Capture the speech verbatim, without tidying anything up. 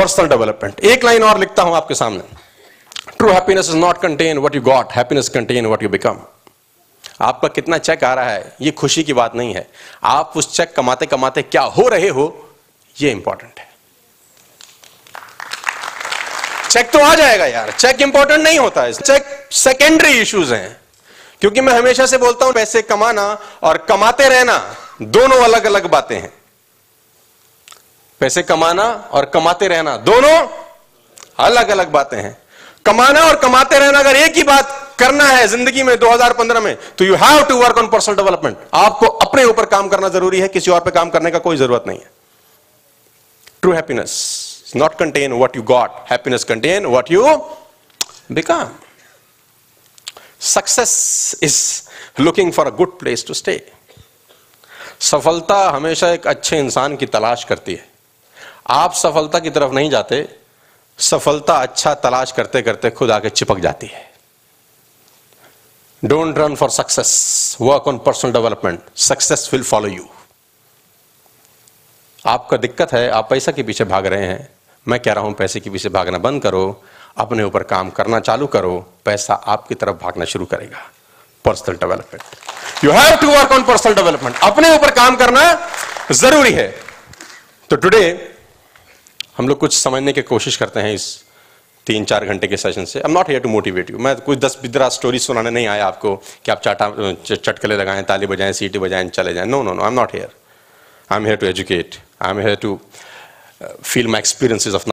Personal development. एक line और लिखता हूं आपके सामने, true happiness is not content what you got, happiness content what you become. आपका कितना चेक आ रहा है ये खुशी की बात नहीं है, आप उस चेक कमाते कमाते क्या हो रहे हो ये इंपॉर्टेंट है। चेक तो आ जाएगा यार, चेक इंपॉर्टेंट नहीं होता है, चेक सेकेंडरी इश्यूज हैं। क्योंकि मैं हमेशा से बोलता हूं पैसे कमाना और कमाते रहना दोनों अलग अलग बातें हैं। पैसे कमाना और कमाते रहना दोनों अलग अलग बातें हैं। कमाना और कमाते रहना अगर एक ही बात करना है जिंदगी में दो हज़ार पंद्रह में, तो you have to work on personal development. आपको अपने ऊपर काम करना जरूरी है, किसी और पे काम करने का कोई जरूरत नहीं है। True happiness not content what you got, happiness content what you become. Success is looking for a good place to stay. सफलता हमेशा एक अच्छे इंसान की तलाश करती है। आप सफलता की तरफ नहीं जाते, सफलता अच्छा तलाश करते करते खुद आके चिपक जाती है। Don't run for success, work on personal development, success will follow you. आपका दिक्कत है आप पैसा के पीछे भाग रहे हैं, मैं कह रहा हूं पैसे के पीछे भागना बंद करो, अपने ऊपर काम करना चालू करो, पैसा आपकी तरफ भागना शुरू करेगा। Personal development, you have to work on personal development, अपने ऊपर काम करना जरूरी है। तो टुडे हम लोग कुछ समझने की कोशिश करते हैं इस तीन चार घंटे के सेशन से। I am not here to motivate you, मैं कुछ दस बिदरा स्टोरी सुनाने नहीं आया आपको कि आप चाटा चटकले लगाएं, ताली बजाएं, सीटी बजाएं, चले जाएं। No no no, I am not here. I am here to educate, I am here to feel my experiences of